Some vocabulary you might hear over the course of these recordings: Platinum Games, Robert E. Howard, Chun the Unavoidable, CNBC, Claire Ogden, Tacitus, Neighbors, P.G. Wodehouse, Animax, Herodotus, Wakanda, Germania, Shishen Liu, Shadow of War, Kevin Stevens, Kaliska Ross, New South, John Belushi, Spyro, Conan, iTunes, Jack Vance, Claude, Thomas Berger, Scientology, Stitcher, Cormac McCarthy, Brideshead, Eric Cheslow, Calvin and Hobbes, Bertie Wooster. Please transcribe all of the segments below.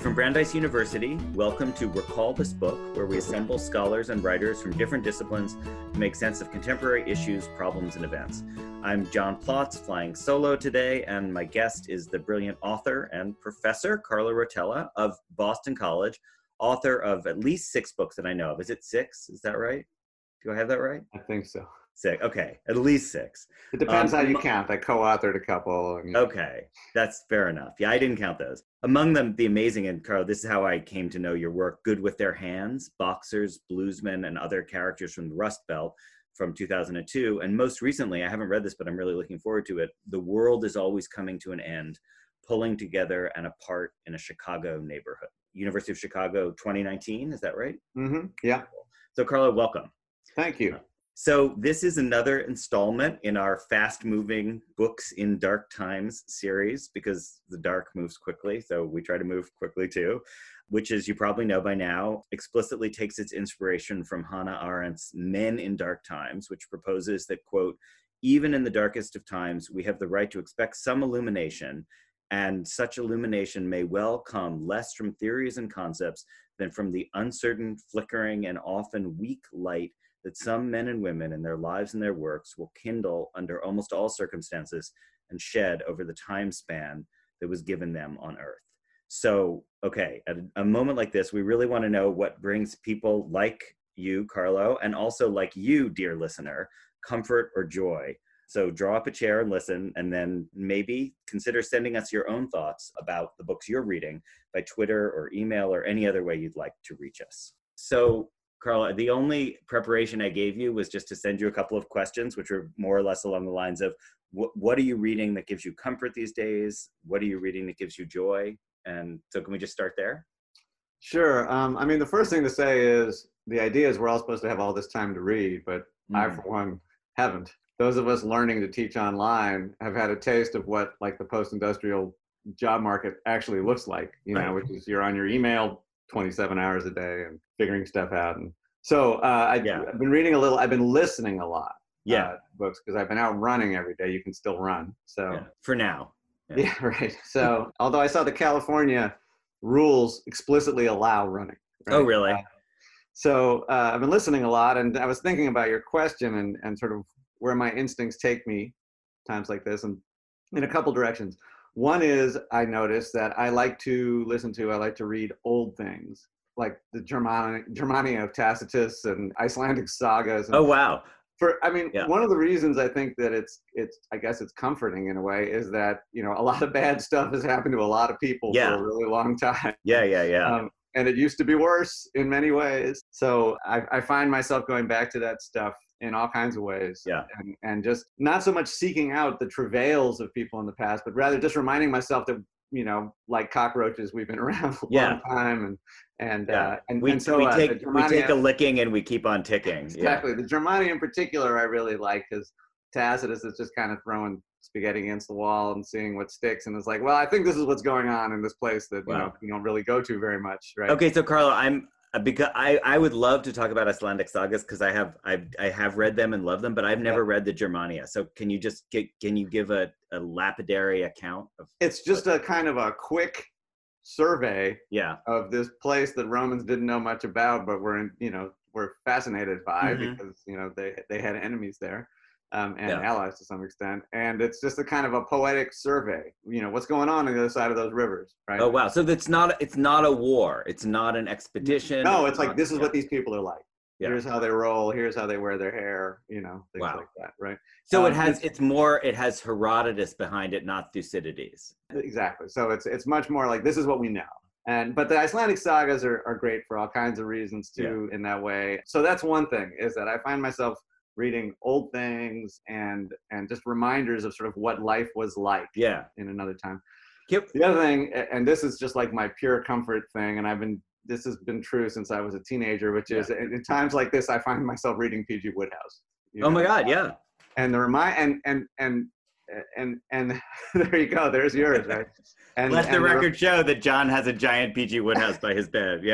From Brandeis University, welcome to Recall This Book, where we assemble scholars and writers from different disciplines to make sense of contemporary issues, problems, and events. I'm John Plotz, flying solo today, and my guest is the brilliant author and professor, Carlo Rotella of Boston College, author of at least 6 books that I know of. Is it 6? Is that right? Do I have that right? I think so. 6. Okay, at least 6. It depends how you count. I co-authored a couple. Okay, that's fair enough. Yeah, I didn't count those. Among them, the amazing, and Carlo, this is how I came to know your work, Good With Their Hands, Boxers, Bluesmen, and Other Characters from the Rust Belt from 2002. And most recently, I haven't read this, but I'm really looking forward to it, The World Is Always Coming to an End, Pulling Together and Apart in a Chicago Neighborhood. University of Chicago 2019, is that right? Mm-hmm, yeah. So Carlo, welcome. Thank you. So this is another installment in our fast-moving Books in Dark Times series, because the dark moves quickly, so we try to move quickly too, which, as you probably know by now, explicitly takes its inspiration from Hannah Arendt's Men in Dark Times, which proposes that, quote, even in the darkest of times, we have the right to expect some illumination, and such illumination may well come less from theories and concepts than from the uncertain, flickering, and often weak light that some men and women in their lives and their works will kindle under almost all circumstances and shed over the time span that was given them on earth. So, okay, at a moment like this, we really want to know what brings people like you, Carlo, and also like you, dear listener, comfort or joy. So draw up a chair and listen, and then maybe consider sending us your own thoughts about the books you're reading by Twitter or email or any other way you'd like to reach us. So, Carlo, the only preparation I gave you was just to send you a couple of questions, which are more or less along the lines of, what are you reading that gives you comfort these days? What are you reading that gives you joy? And so can we just start there? Sure. I mean, the first thing to say is, the idea is we're all supposed to have all this time to read, but I, for one, haven't. Those of us learning to teach online have had a taste of what, like, the post-industrial job market actually looks like, you know, which is you're on your email 27 hours a day and figuring stuff out. And so I've been reading a little, I've been listening a lot to books, because I've been out running every day. You can still run. So for now. Yeah, right. So although I saw the California rules explicitly allow running. Right? Oh, really? So I've been listening a lot, and I was thinking about your question and sort of where my instincts take me times like this, and in a couple directions. One is, I noticed that I like to read old things, like the Germania of Tacitus and Icelandic sagas. And one of the reasons I think that it's comforting in a way is that, you know, a lot of bad stuff has happened to a lot of people for a really long time. And it used to be worse in many ways. So I find myself going back to that stuff in all kinds of ways. And just not so much seeking out the travails of people in the past, but rather just reminding myself that you know, like cockroaches, we've been around for a long time, and so we take a licking and we keep on ticking. Exactly. Yeah. The Germania in particular, I really like, because Tacitus is just kind of throwing spaghetti against the wall and seeing what sticks, and it's like, well, I think this is what's going on in this place that you know, you don't really go to very much, right? Okay, so Carlo, I would love to talk about Icelandic sagas, because I have read them and love them, but I've never read the Germania. So can you give a lapidary account of? It's just a kind of a quick survey of this place that Romans didn't know much about, but were fascinated by, because they had enemies there. And allies to some extent, and it's just a kind of a poetic survey. You know, what's going on the other side of those rivers, right? Oh wow! So it's not a war. It's not an expedition. No, it's like, this is what these people are like. Yeah. Here's how they roll. Here's how they wear their hair. You know, things like that, right? So it has Herodotus behind it, not Thucydides. Exactly. So it's much more like, this is what we know. But the Icelandic sagas are great for all kinds of reasons too, in that way. So that's one thing, is that I find myself reading old things and just reminders of sort of what life was like in another time. Yep. The other thing, and this is just like my pure comfort thing, and this has been true since I was a teenager, which is in times like this, I find myself reading P.G. Wodehouse. Oh my God, yeah. And the and there you go, there's yours, right? And let the record show that John has a giant P.G. Wodehouse by his bed.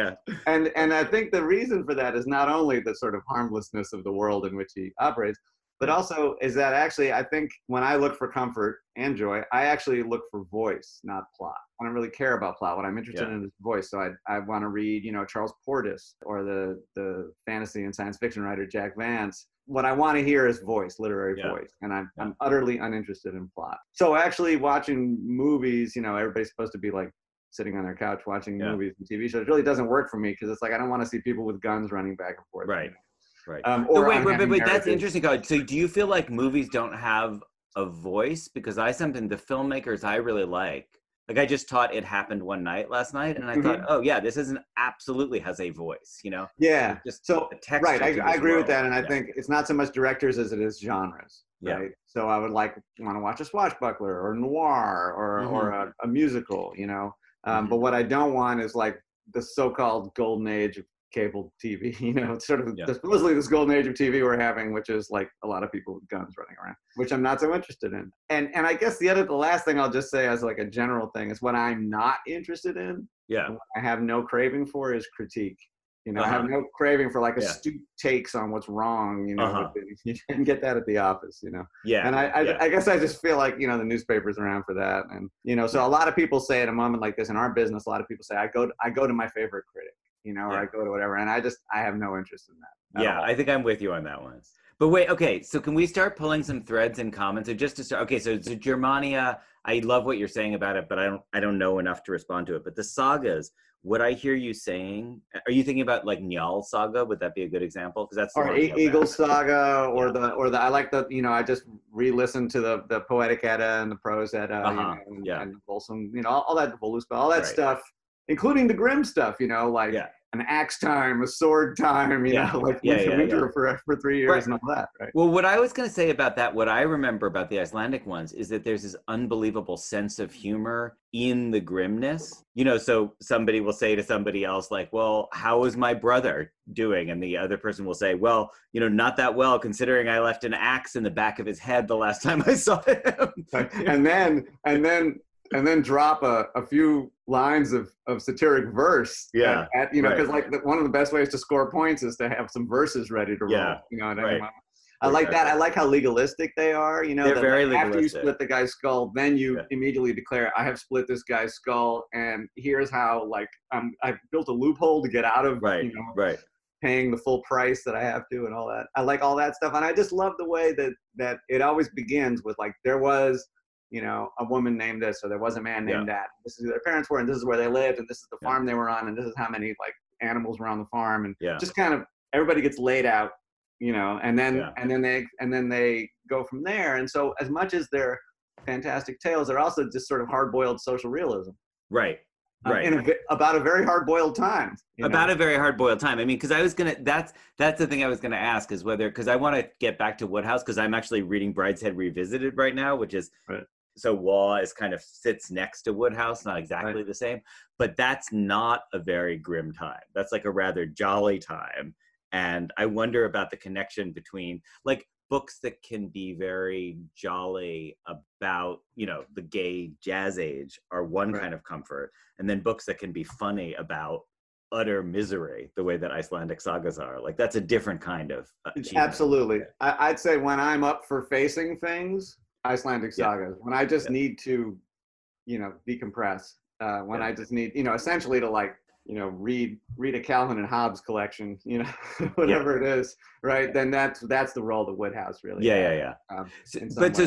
And I think the reason for that is not only the sort of harmlessness of the world in which he operates, but also is that actually I think when I look for comfort and joy, I actually look for voice, not plot. I don't really care about plot. What I'm interested in is voice. So I want to read, you know, Charles Portis or the fantasy and science fiction writer Jack Vance. What I want to hear is voice, literary voice, and I'm utterly uninterested in plot. So actually watching movies, you know, everybody's supposed to be like sitting on their couch watching movies and TV shows. It really doesn't work for me, because it's like I don't want to see people with guns running back and forth. Right, right. Wait, that's interesting. So do you feel like movies don't have a voice? Because the filmmakers I really like I just taught It Happened One Night last night, and I thought, oh yeah, this absolutely has a voice, you know? Yeah, so right, I agree with that, and I think it's not so much directors as it is genres, right? So I would want to watch a swashbuckler or noir or a musical, you know? But what I don't want is like the so-called golden age of cable TV, you know, it's sort of supposedly this golden age of TV we're having, which is like a lot of people with guns running around, which I'm not so interested in. And I guess the last thing I'll just say as like a general thing is what I'm not interested in. Yeah. What I have no craving for is critique. You know, I have no craving for like astute takes on what's wrong, you know, you didn't get that at the office, you know. Yeah. And I guess I just feel like, you know, the newspaper's around for that. And, you know, so a lot of people say at a moment like this in our business, a lot of people say, I go to my favorite critic. You know, or I go to whatever, and I have no interest in that. Yeah, all. I think I'm with you on that one. But wait, okay, so can we start pulling some threads in common? So just to start, okay, so Germania, I love what you're saying about it, but I don't know enough to respond to it. But the sagas, what I hear you saying, are you thinking about like Njal saga? Would that be a good example? Because that's or Eagle saga, or I like the, you know, I just re-listened to the Poetic Edda and the Prose Edda, you know, and Volsung, you know, all that Voluspa, all that stuff. Including the grim stuff, you know, like an axe time, a sword time, you know, like winter for 3 years and all that, right? Well, what I was going to say about that, what I remember about the Icelandic ones is that there's this unbelievable sense of humor in the grimness. You know, so somebody will say to somebody else, like, well, how is my brother doing? And the other person will say, well, you know, not that well, considering I left an axe in the back of his head the last time I saw him. And then drop a few lines of satiric verse. Yeah. At, you know, because like one of the best ways to score points is to have some verses ready to roll. Yeah. You know what I mean? I like that. I like how legalistic they are. You know, they're very legalistic. After you split the guy's skull, then you immediately declare, I have split this guy's skull, and here's how, like, I've built a loophole to get out of, you know, paying the full price that I have to and all that. I like all that stuff. And I just love the way that it always begins with, like, there was, you know, a woman named this, or there was a man named that. This is who their parents were, and this is where they lived, and this is the farm they were on, and this is how many like animals were on the farm, and just kind of everybody gets laid out, you know, and then they go from there. And so, as much as they're fantastic tales, they're also just sort of hard-boiled social realism. Right. Right. About a very hard-boiled time. About a very hard-boiled time. I mean, because I was going to, that's the thing I was going to ask is whether, because I want to get back to Wodehouse, because I'm actually reading Brideshead Revisited right now, which is so Waugh is kind of sits next to Wodehouse, not exactly the same, but that's not a very grim time. That's like a rather jolly time. And I wonder about the connection between like books that can be very jolly about, you know, the gay jazz age are one kind of comfort, and then books that can be funny about utter misery the way that Icelandic sagas are. Like that's a different kind of achievement. Absolutely. I'd say when I'm up for facing things, Icelandic sagas. When I just need to, you know, decompress. When I just need, you know, essentially to like, you know, read a Calvin and Hobbes collection, you know, whatever it is, right? Then that's the role of Wodehouse, really. So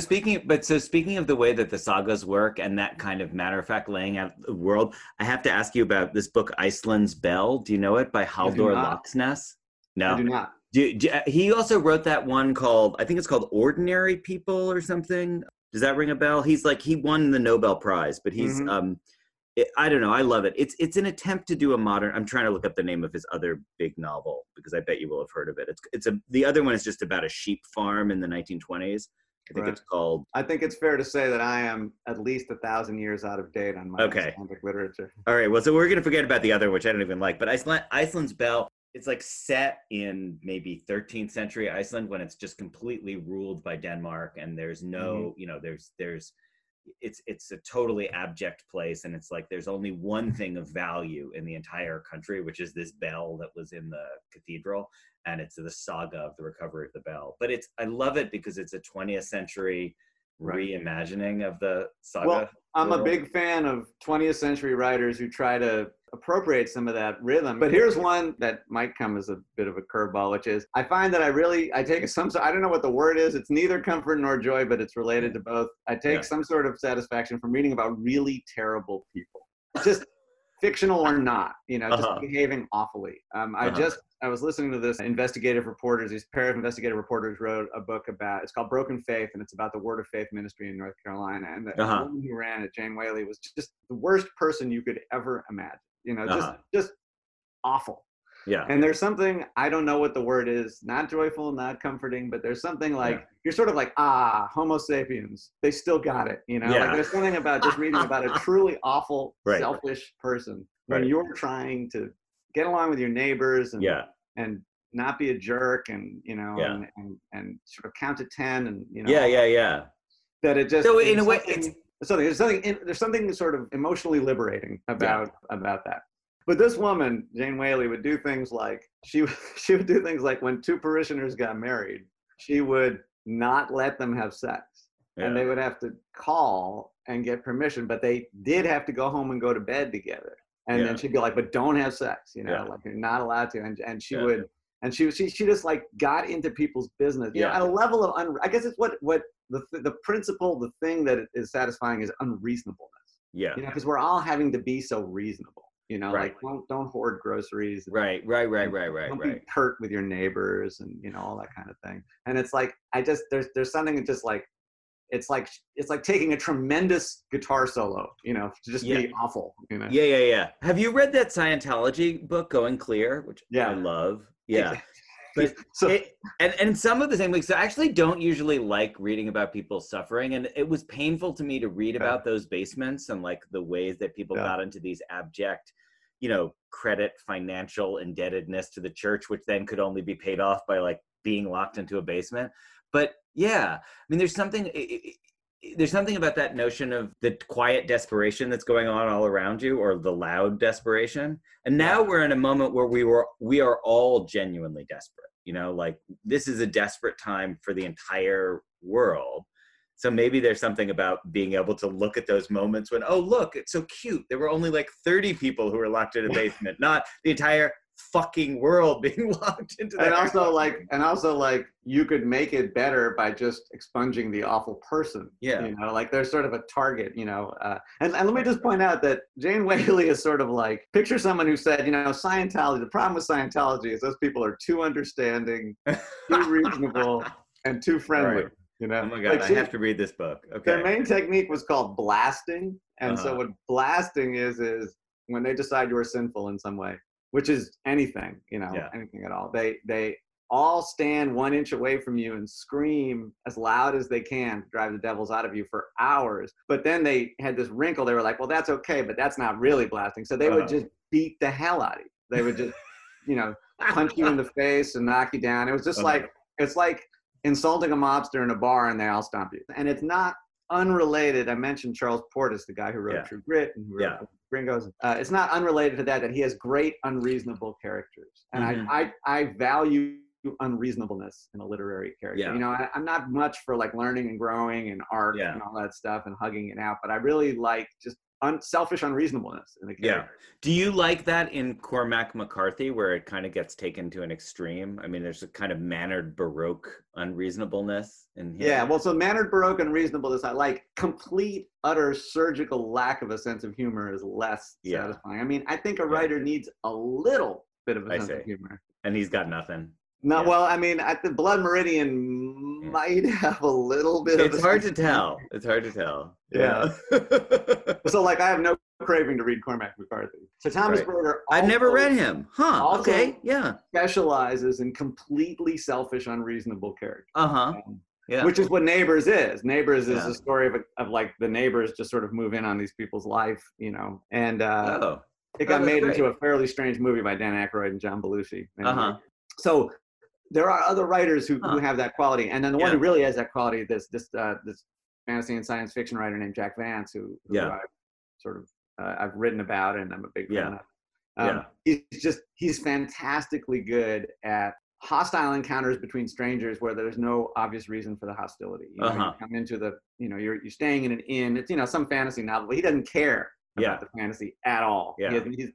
speaking of the way that the sagas work and that kind of matter of fact laying out the world, I have to ask you about this book, Iceland's Bell. Do you know it by Halldor Laxness? No, I do not. He also wrote that one called, I think it's called Ordinary People or something. Does that ring a bell? He's like, he won the Nobel Prize, but he's I don't know. I love it. It's an attempt to do a modern. I'm trying to look up the name of his other big novel because I bet you will have heard of it. The other one is just about a sheep farm in the 1920s. I think it's called. I think it's fair to say that I am at least 1,000 years out of date on my Icelandic literature. All right. Well, so we're going to forget about the other, which I don't even like. But Iceland's Bell. It's like set in maybe 13th century Iceland when it's just completely ruled by Denmark and there's no, you know, there's. It's a totally abject place, and it's like there's only one thing of value in the entire country, which is this bell that was in the cathedral, and it's the saga of the recovery of the bell. But I love it because it's a 20th century reimagining of the saga. Well, I'm a big fan of 20th century writers who try to appropriate some of that rhythm. But here's one that might come as a bit of a curveball, which is I find that I take some, I don't know what the word is. It's neither comfort nor joy, but it's related to both. I take some sort of satisfaction from reading about really terrible people, just fictional or not, you know, just behaving awfully. I was listening to this investigative reporters, these pair of investigative reporters wrote a book about, it's called Broken Faith, and it's about the Word of Faith ministry in North Carolina. And the woman who ran it, Jane Whaley, was just the worst person you could ever imagine. You know, just awful. Yeah. And there's something, I don't know what the word is, not joyful, not comforting, but there's something like, you're sort of like, Homo sapiens, they still got it. You know, like there's something about just reading about a truly awful, selfish person when you're trying to get along with your neighbors and not be a jerk and, you know, and sort of count to 10 and, you know. That it just. So in a way, there's something sort of emotionally liberating about that. But this woman, Jane Whaley, would do things like she would do things like when two parishioners got married, she would not let them have sex, and they would have to call and get permission. But they did have to go home and go to bed together, and then she'd be like, "But don't have sex, you know, like you're not allowed to." And she would, and she just like got into people's business, you know, at a level of I guess it's what. The principle, the thing that is satisfying is unreasonableness. Yeah. You know, because we're all having to be so reasonable. You know, like don't hoard groceries. And, Don't be pert with your neighbors and you know all that kind of thing. And it's like there's something that just like it's like taking a tremendous guitar solo. You know, to just be awful. You know. Have you read that Scientology book, Going Clear, which I love? Yeah. But and some of the same weeks, so I actually don't usually like reading about people suffering. And it was painful to me to read about those basements and like the ways that people got into these abject, you know, credit financial indebtedness to the church, which then could only be paid off by like being locked into a basement. But yeah, I mean, there's something about that notion of the quiet desperation that's going on all around you or the loud desperation. And now we're in a moment where we are all genuinely desperate, you know, like this is a desperate time for the entire world. So maybe there's something about being able to look at those moments when, oh, look, it's so cute. There were only like 30 people who were locked in a basement, not the entire fucking world being locked into that. And also like you could make it better by just expunging the awful person. Yeah. You know, like there's sort of a target, you know. And let me just point out that Jane Whaley is sort of like, picture someone who said, you know, Scientology, the problem with Scientology is those people are too understanding, too reasonable, and too friendly. Right. You know? Oh my God, like I have to read this book. Okay. Their main technique was called blasting. And so what blasting is when they decide you are sinful in some way, which is anything, you know, anything at all. They all stand 1 inch away from you and scream as loud as they can to drive the devils out of you for hours. But then they had this wrinkle. They were like, well, that's okay, but that's not really blasting. So they would just beat the hell out of you. They would just, you know, punch you in the face and knock you down. It was just like, it's like insulting a mobster in a bar and they all stomp you. And it's not unrelated. I mentioned Charles Portis, the guy who wrote True Grit and who wrote Gringos. It's not unrelated to that he has great unreasonable characters. And I value unreasonableness in a literary character. You know, I'm not much for like learning and growing and art and all that stuff and hugging it out, but I really like just selfish unreasonableness in the character. Do you like that in Cormac McCarthy, where it kind of gets taken to an extreme? I mean, there's a kind of mannered Baroque unreasonableness in here. Yeah, well, so mannered Baroque unreasonableness, I like. Complete, utter, surgical lack of a sense of humor is less satisfying. I mean, I think a writer needs a little bit of a sense of humor. And he's got nothing. No, well, I mean, the Blood Meridian might have a little bit of... It's hard to tell. It's hard to tell. Yeah. So, like, I have no craving to read Cormac McCarthy. So Thomas Berger... I've never read him. Huh, okay, yeah. Specializes in completely selfish, unreasonable characters. Yeah. Which is what Neighbors is. Neighbors is a story of, like, the neighbors just sort of move in on these people's life, you know, and it got made into a fairly strange movie by Dan Aykroyd and John Belushi. So... there are other writers who have that quality. And then the one who really has that quality, this fantasy and science fiction writer named Jack Vance, who I've sort of, I've written about and I'm a big fan of. He's fantastically good at hostile encounters between strangers where there's no obvious reason for the hostility. You know, you come into the, you know, you're staying in an inn. It's, you know, some fantasy novel. He doesn't care about the fantasy at all. He's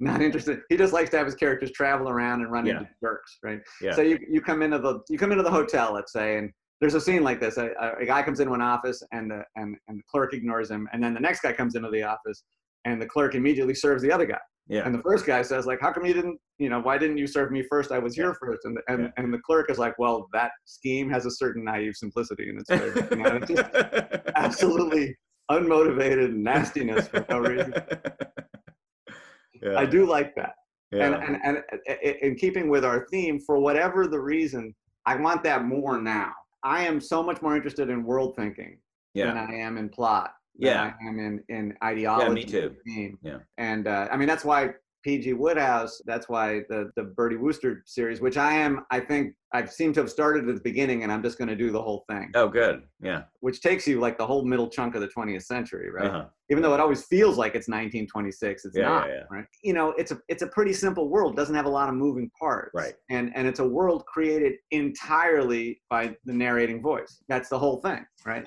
not interested. He just likes to have his characters travel around and run into jerks, right? So you come into the hotel, let's say, and there's a scene like this. A guy comes into an office and the clerk ignores him, and then the next guy comes into the office and the clerk immediately serves the other guy. And the first guy says, like, how come you didn't, you know, why didn't you serve me first? I was here first. And the clerk is like, well, that scheme has a certain naive simplicity in its favor. You know, it's just absolutely unmotivated nastiness for no reason. I do like that. And in keeping with our theme, for whatever the reason, I want that more now. I am so much more interested in world thinking than I am in plot. I am in ideology. Me too. Theme. And I mean, that's why P.G. Wodehouse, that's why the Bertie Wooster series, which I seem to have started at the beginning and I'm just going to do the whole thing. Oh, good. Yeah. Which takes you like the whole middle chunk of the 20th century, right? Even though it always feels like it's 1926, it's not, right? You know, it's a pretty simple world, doesn't have a lot of moving parts. Right. And it's a world created entirely by the narrating voice. That's the whole thing, right?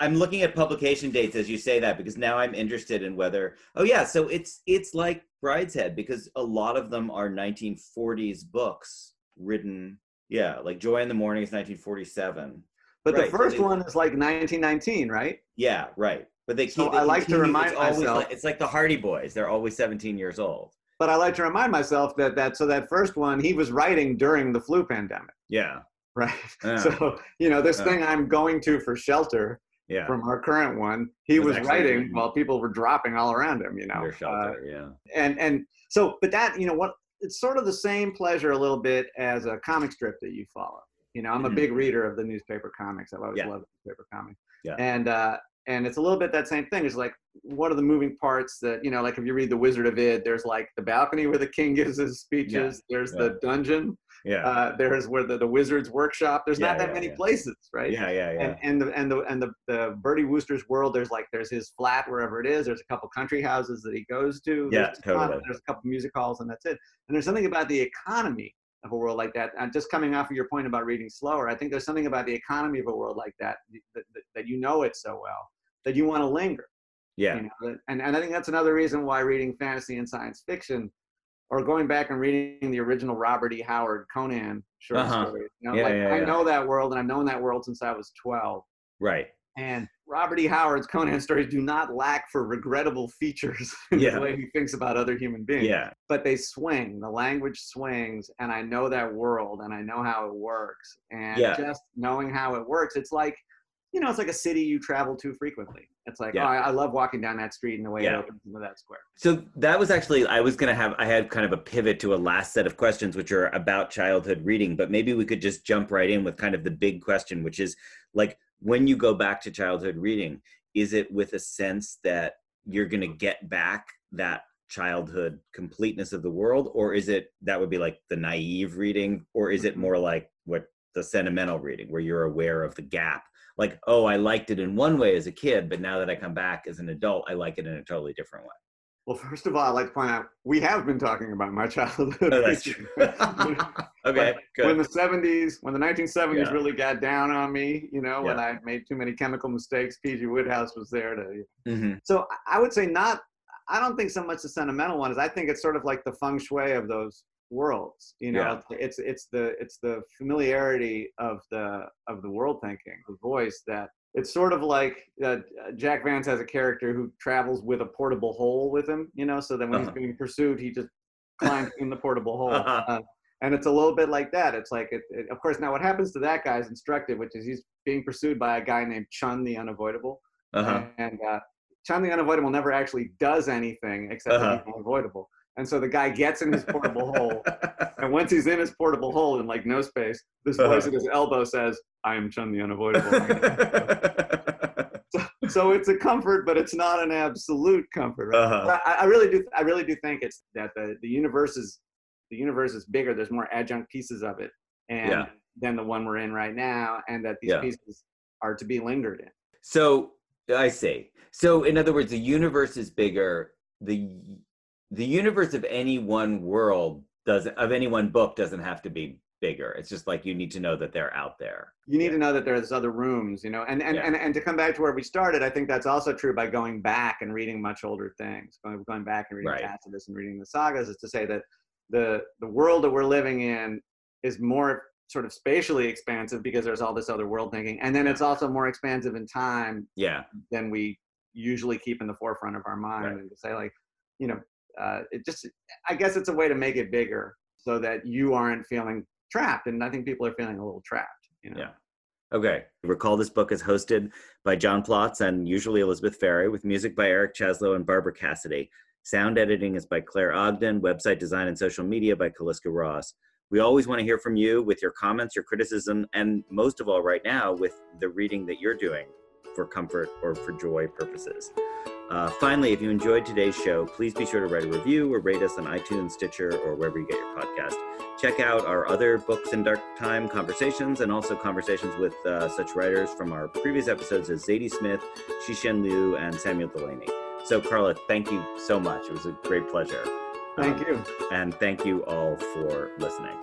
I'm looking at publication dates as you say that, because now I'm interested in whether, so it's like Brideshead, because a lot of them are 1940s books written, like Joy in the Morning is 1947. But the first one is like 1919, right? Yeah, right. But they keep. So I like to remind myself. It's like the Hardy Boys; they're always 17 years old. But I like to remind myself that first one he was writing during the flu pandemic. Yeah. Right. So you know this thing I'm going to for shelter. Yeah. From our current one, he was writing while people were dropping all around him. You know. Under shelter. Yeah. And so, but that you know what, it's sort of the same pleasure a little bit as a comic strip that you follow. You know, I'm a big reader of the newspaper comics. I've always loved newspaper comics. Yeah. And it's a little bit that same thing. It's like, what are the moving parts that, you know, like if you read The Wizard of Id, there's like the balcony where the king gives his speeches. There's the dungeon. Yeah. There's where the wizard's workshop. There's not that many places, right? Yeah. And the Bertie Wooster's world. There's his flat wherever it is. There's a couple country houses that he goes to. Yeah, totally. There's a couple music halls and that's it. And there's something about the economy of a world like that, and just coming off of your point about reading slower, I think there's something about the economy of a world like that you know it so well that you want to linger. Yeah. You know? And I think that's another reason why reading fantasy and science fiction, or going back and reading the original Robert E. Howard Conan short stories. You know, I know that world, and I've known that world since I was 12. Right. And Robert E. Howard's Conan stories do not lack for regrettable features in the way he thinks about other human beings. Yeah. But they swing. The language swings, and I know that world, and I know how it works. And just knowing how it works, it's like, you know, it's like a city you travel to frequently. It's like, yeah. Oh, I love walking down that street and the way it opens into that square. So that was actually, I had kind of a pivot to a last set of questions, which are about childhood reading, but maybe we could just jump right in with kind of the big question, which is like, when you go back to childhood reading, is it with a sense that you're going to get back that childhood completeness of the world? Or is it, that would be like the naive reading, or is it more like what the sentimental reading where you're aware of the gap? Like, oh, I liked it in one way as a kid, but now that I come back as an adult, I like it in a totally different way. Well, first of all, I'd like to point out, we have been talking about my childhood. Oh, that's true. Okay, good. When the 1970s really got down on me, you know, when I made too many chemical mistakes, P.G. Wodehouse was there to... Mm-hmm. So I would say I don't think so much the sentimental one is, I think it's sort of like the feng shui of those worlds, you know, it's the familiarity of the world thinking, the voice that it's sort of like Jack Vance has a character who travels with a portable hole with him, you know, so then when he's being pursued, he just climbs in the portable hole. And it's a little bit like that. It's like, of course, now what happens to that guy is instructive, which is he's being pursued by a guy named Chun the Unavoidable. And Chun the Unavoidable never actually does anything except he's unavoidable. And so the guy gets in his portable hole, and once he's in his portable hole in like no space, this voice at his elbow says, "I am Chun the Unavoidable." so it's a comfort, but it's not an absolute comfort. Right? I really do think it's that the universe is bigger. There's more adjunct pieces of it, than the one we're in right now, and that these pieces are to be lingered in. So I see. So in other words, the universe is bigger. The universe of any one world of any one book doesn't have to be bigger. It's just like you need to know that they're out there. You need to know that there's other rooms, you know. And to come back to where we started, I think that's also true by going back and reading much older things. Going back and reading Tacitus and reading the sagas is to say that the world that we're living in is more sort of spatially expansive because there's all this other world thinking, and then it's also more expansive in time than we usually keep in the forefront of our mind. And to say like, you know. I guess it's a way to make it bigger so that you aren't feeling trapped. And I think people are feeling a little trapped, you know? Yeah. Okay. Recall this book is hosted by John Plotz and usually Elizabeth Ferry with music by Eric Cheslow and Barbara Cassidy. Sound editing is by Claire Ogden, website design and social media by Kaliska Ross. We always want to hear from you with your comments, your criticism, and most of all right now with the reading that you're doing for comfort or for joy purposes. Finally, if you enjoyed today's show, please be sure to write a review or rate us on iTunes, Stitcher, or wherever you get your podcast. Check out our other Books in Dark Time conversations and also conversations with such writers from our previous episodes as Zadie Smith, Shishen Liu, and Samuel Delaney. So, Carla, thank you so much. It was a great pleasure. Thank you. And thank you all for listening.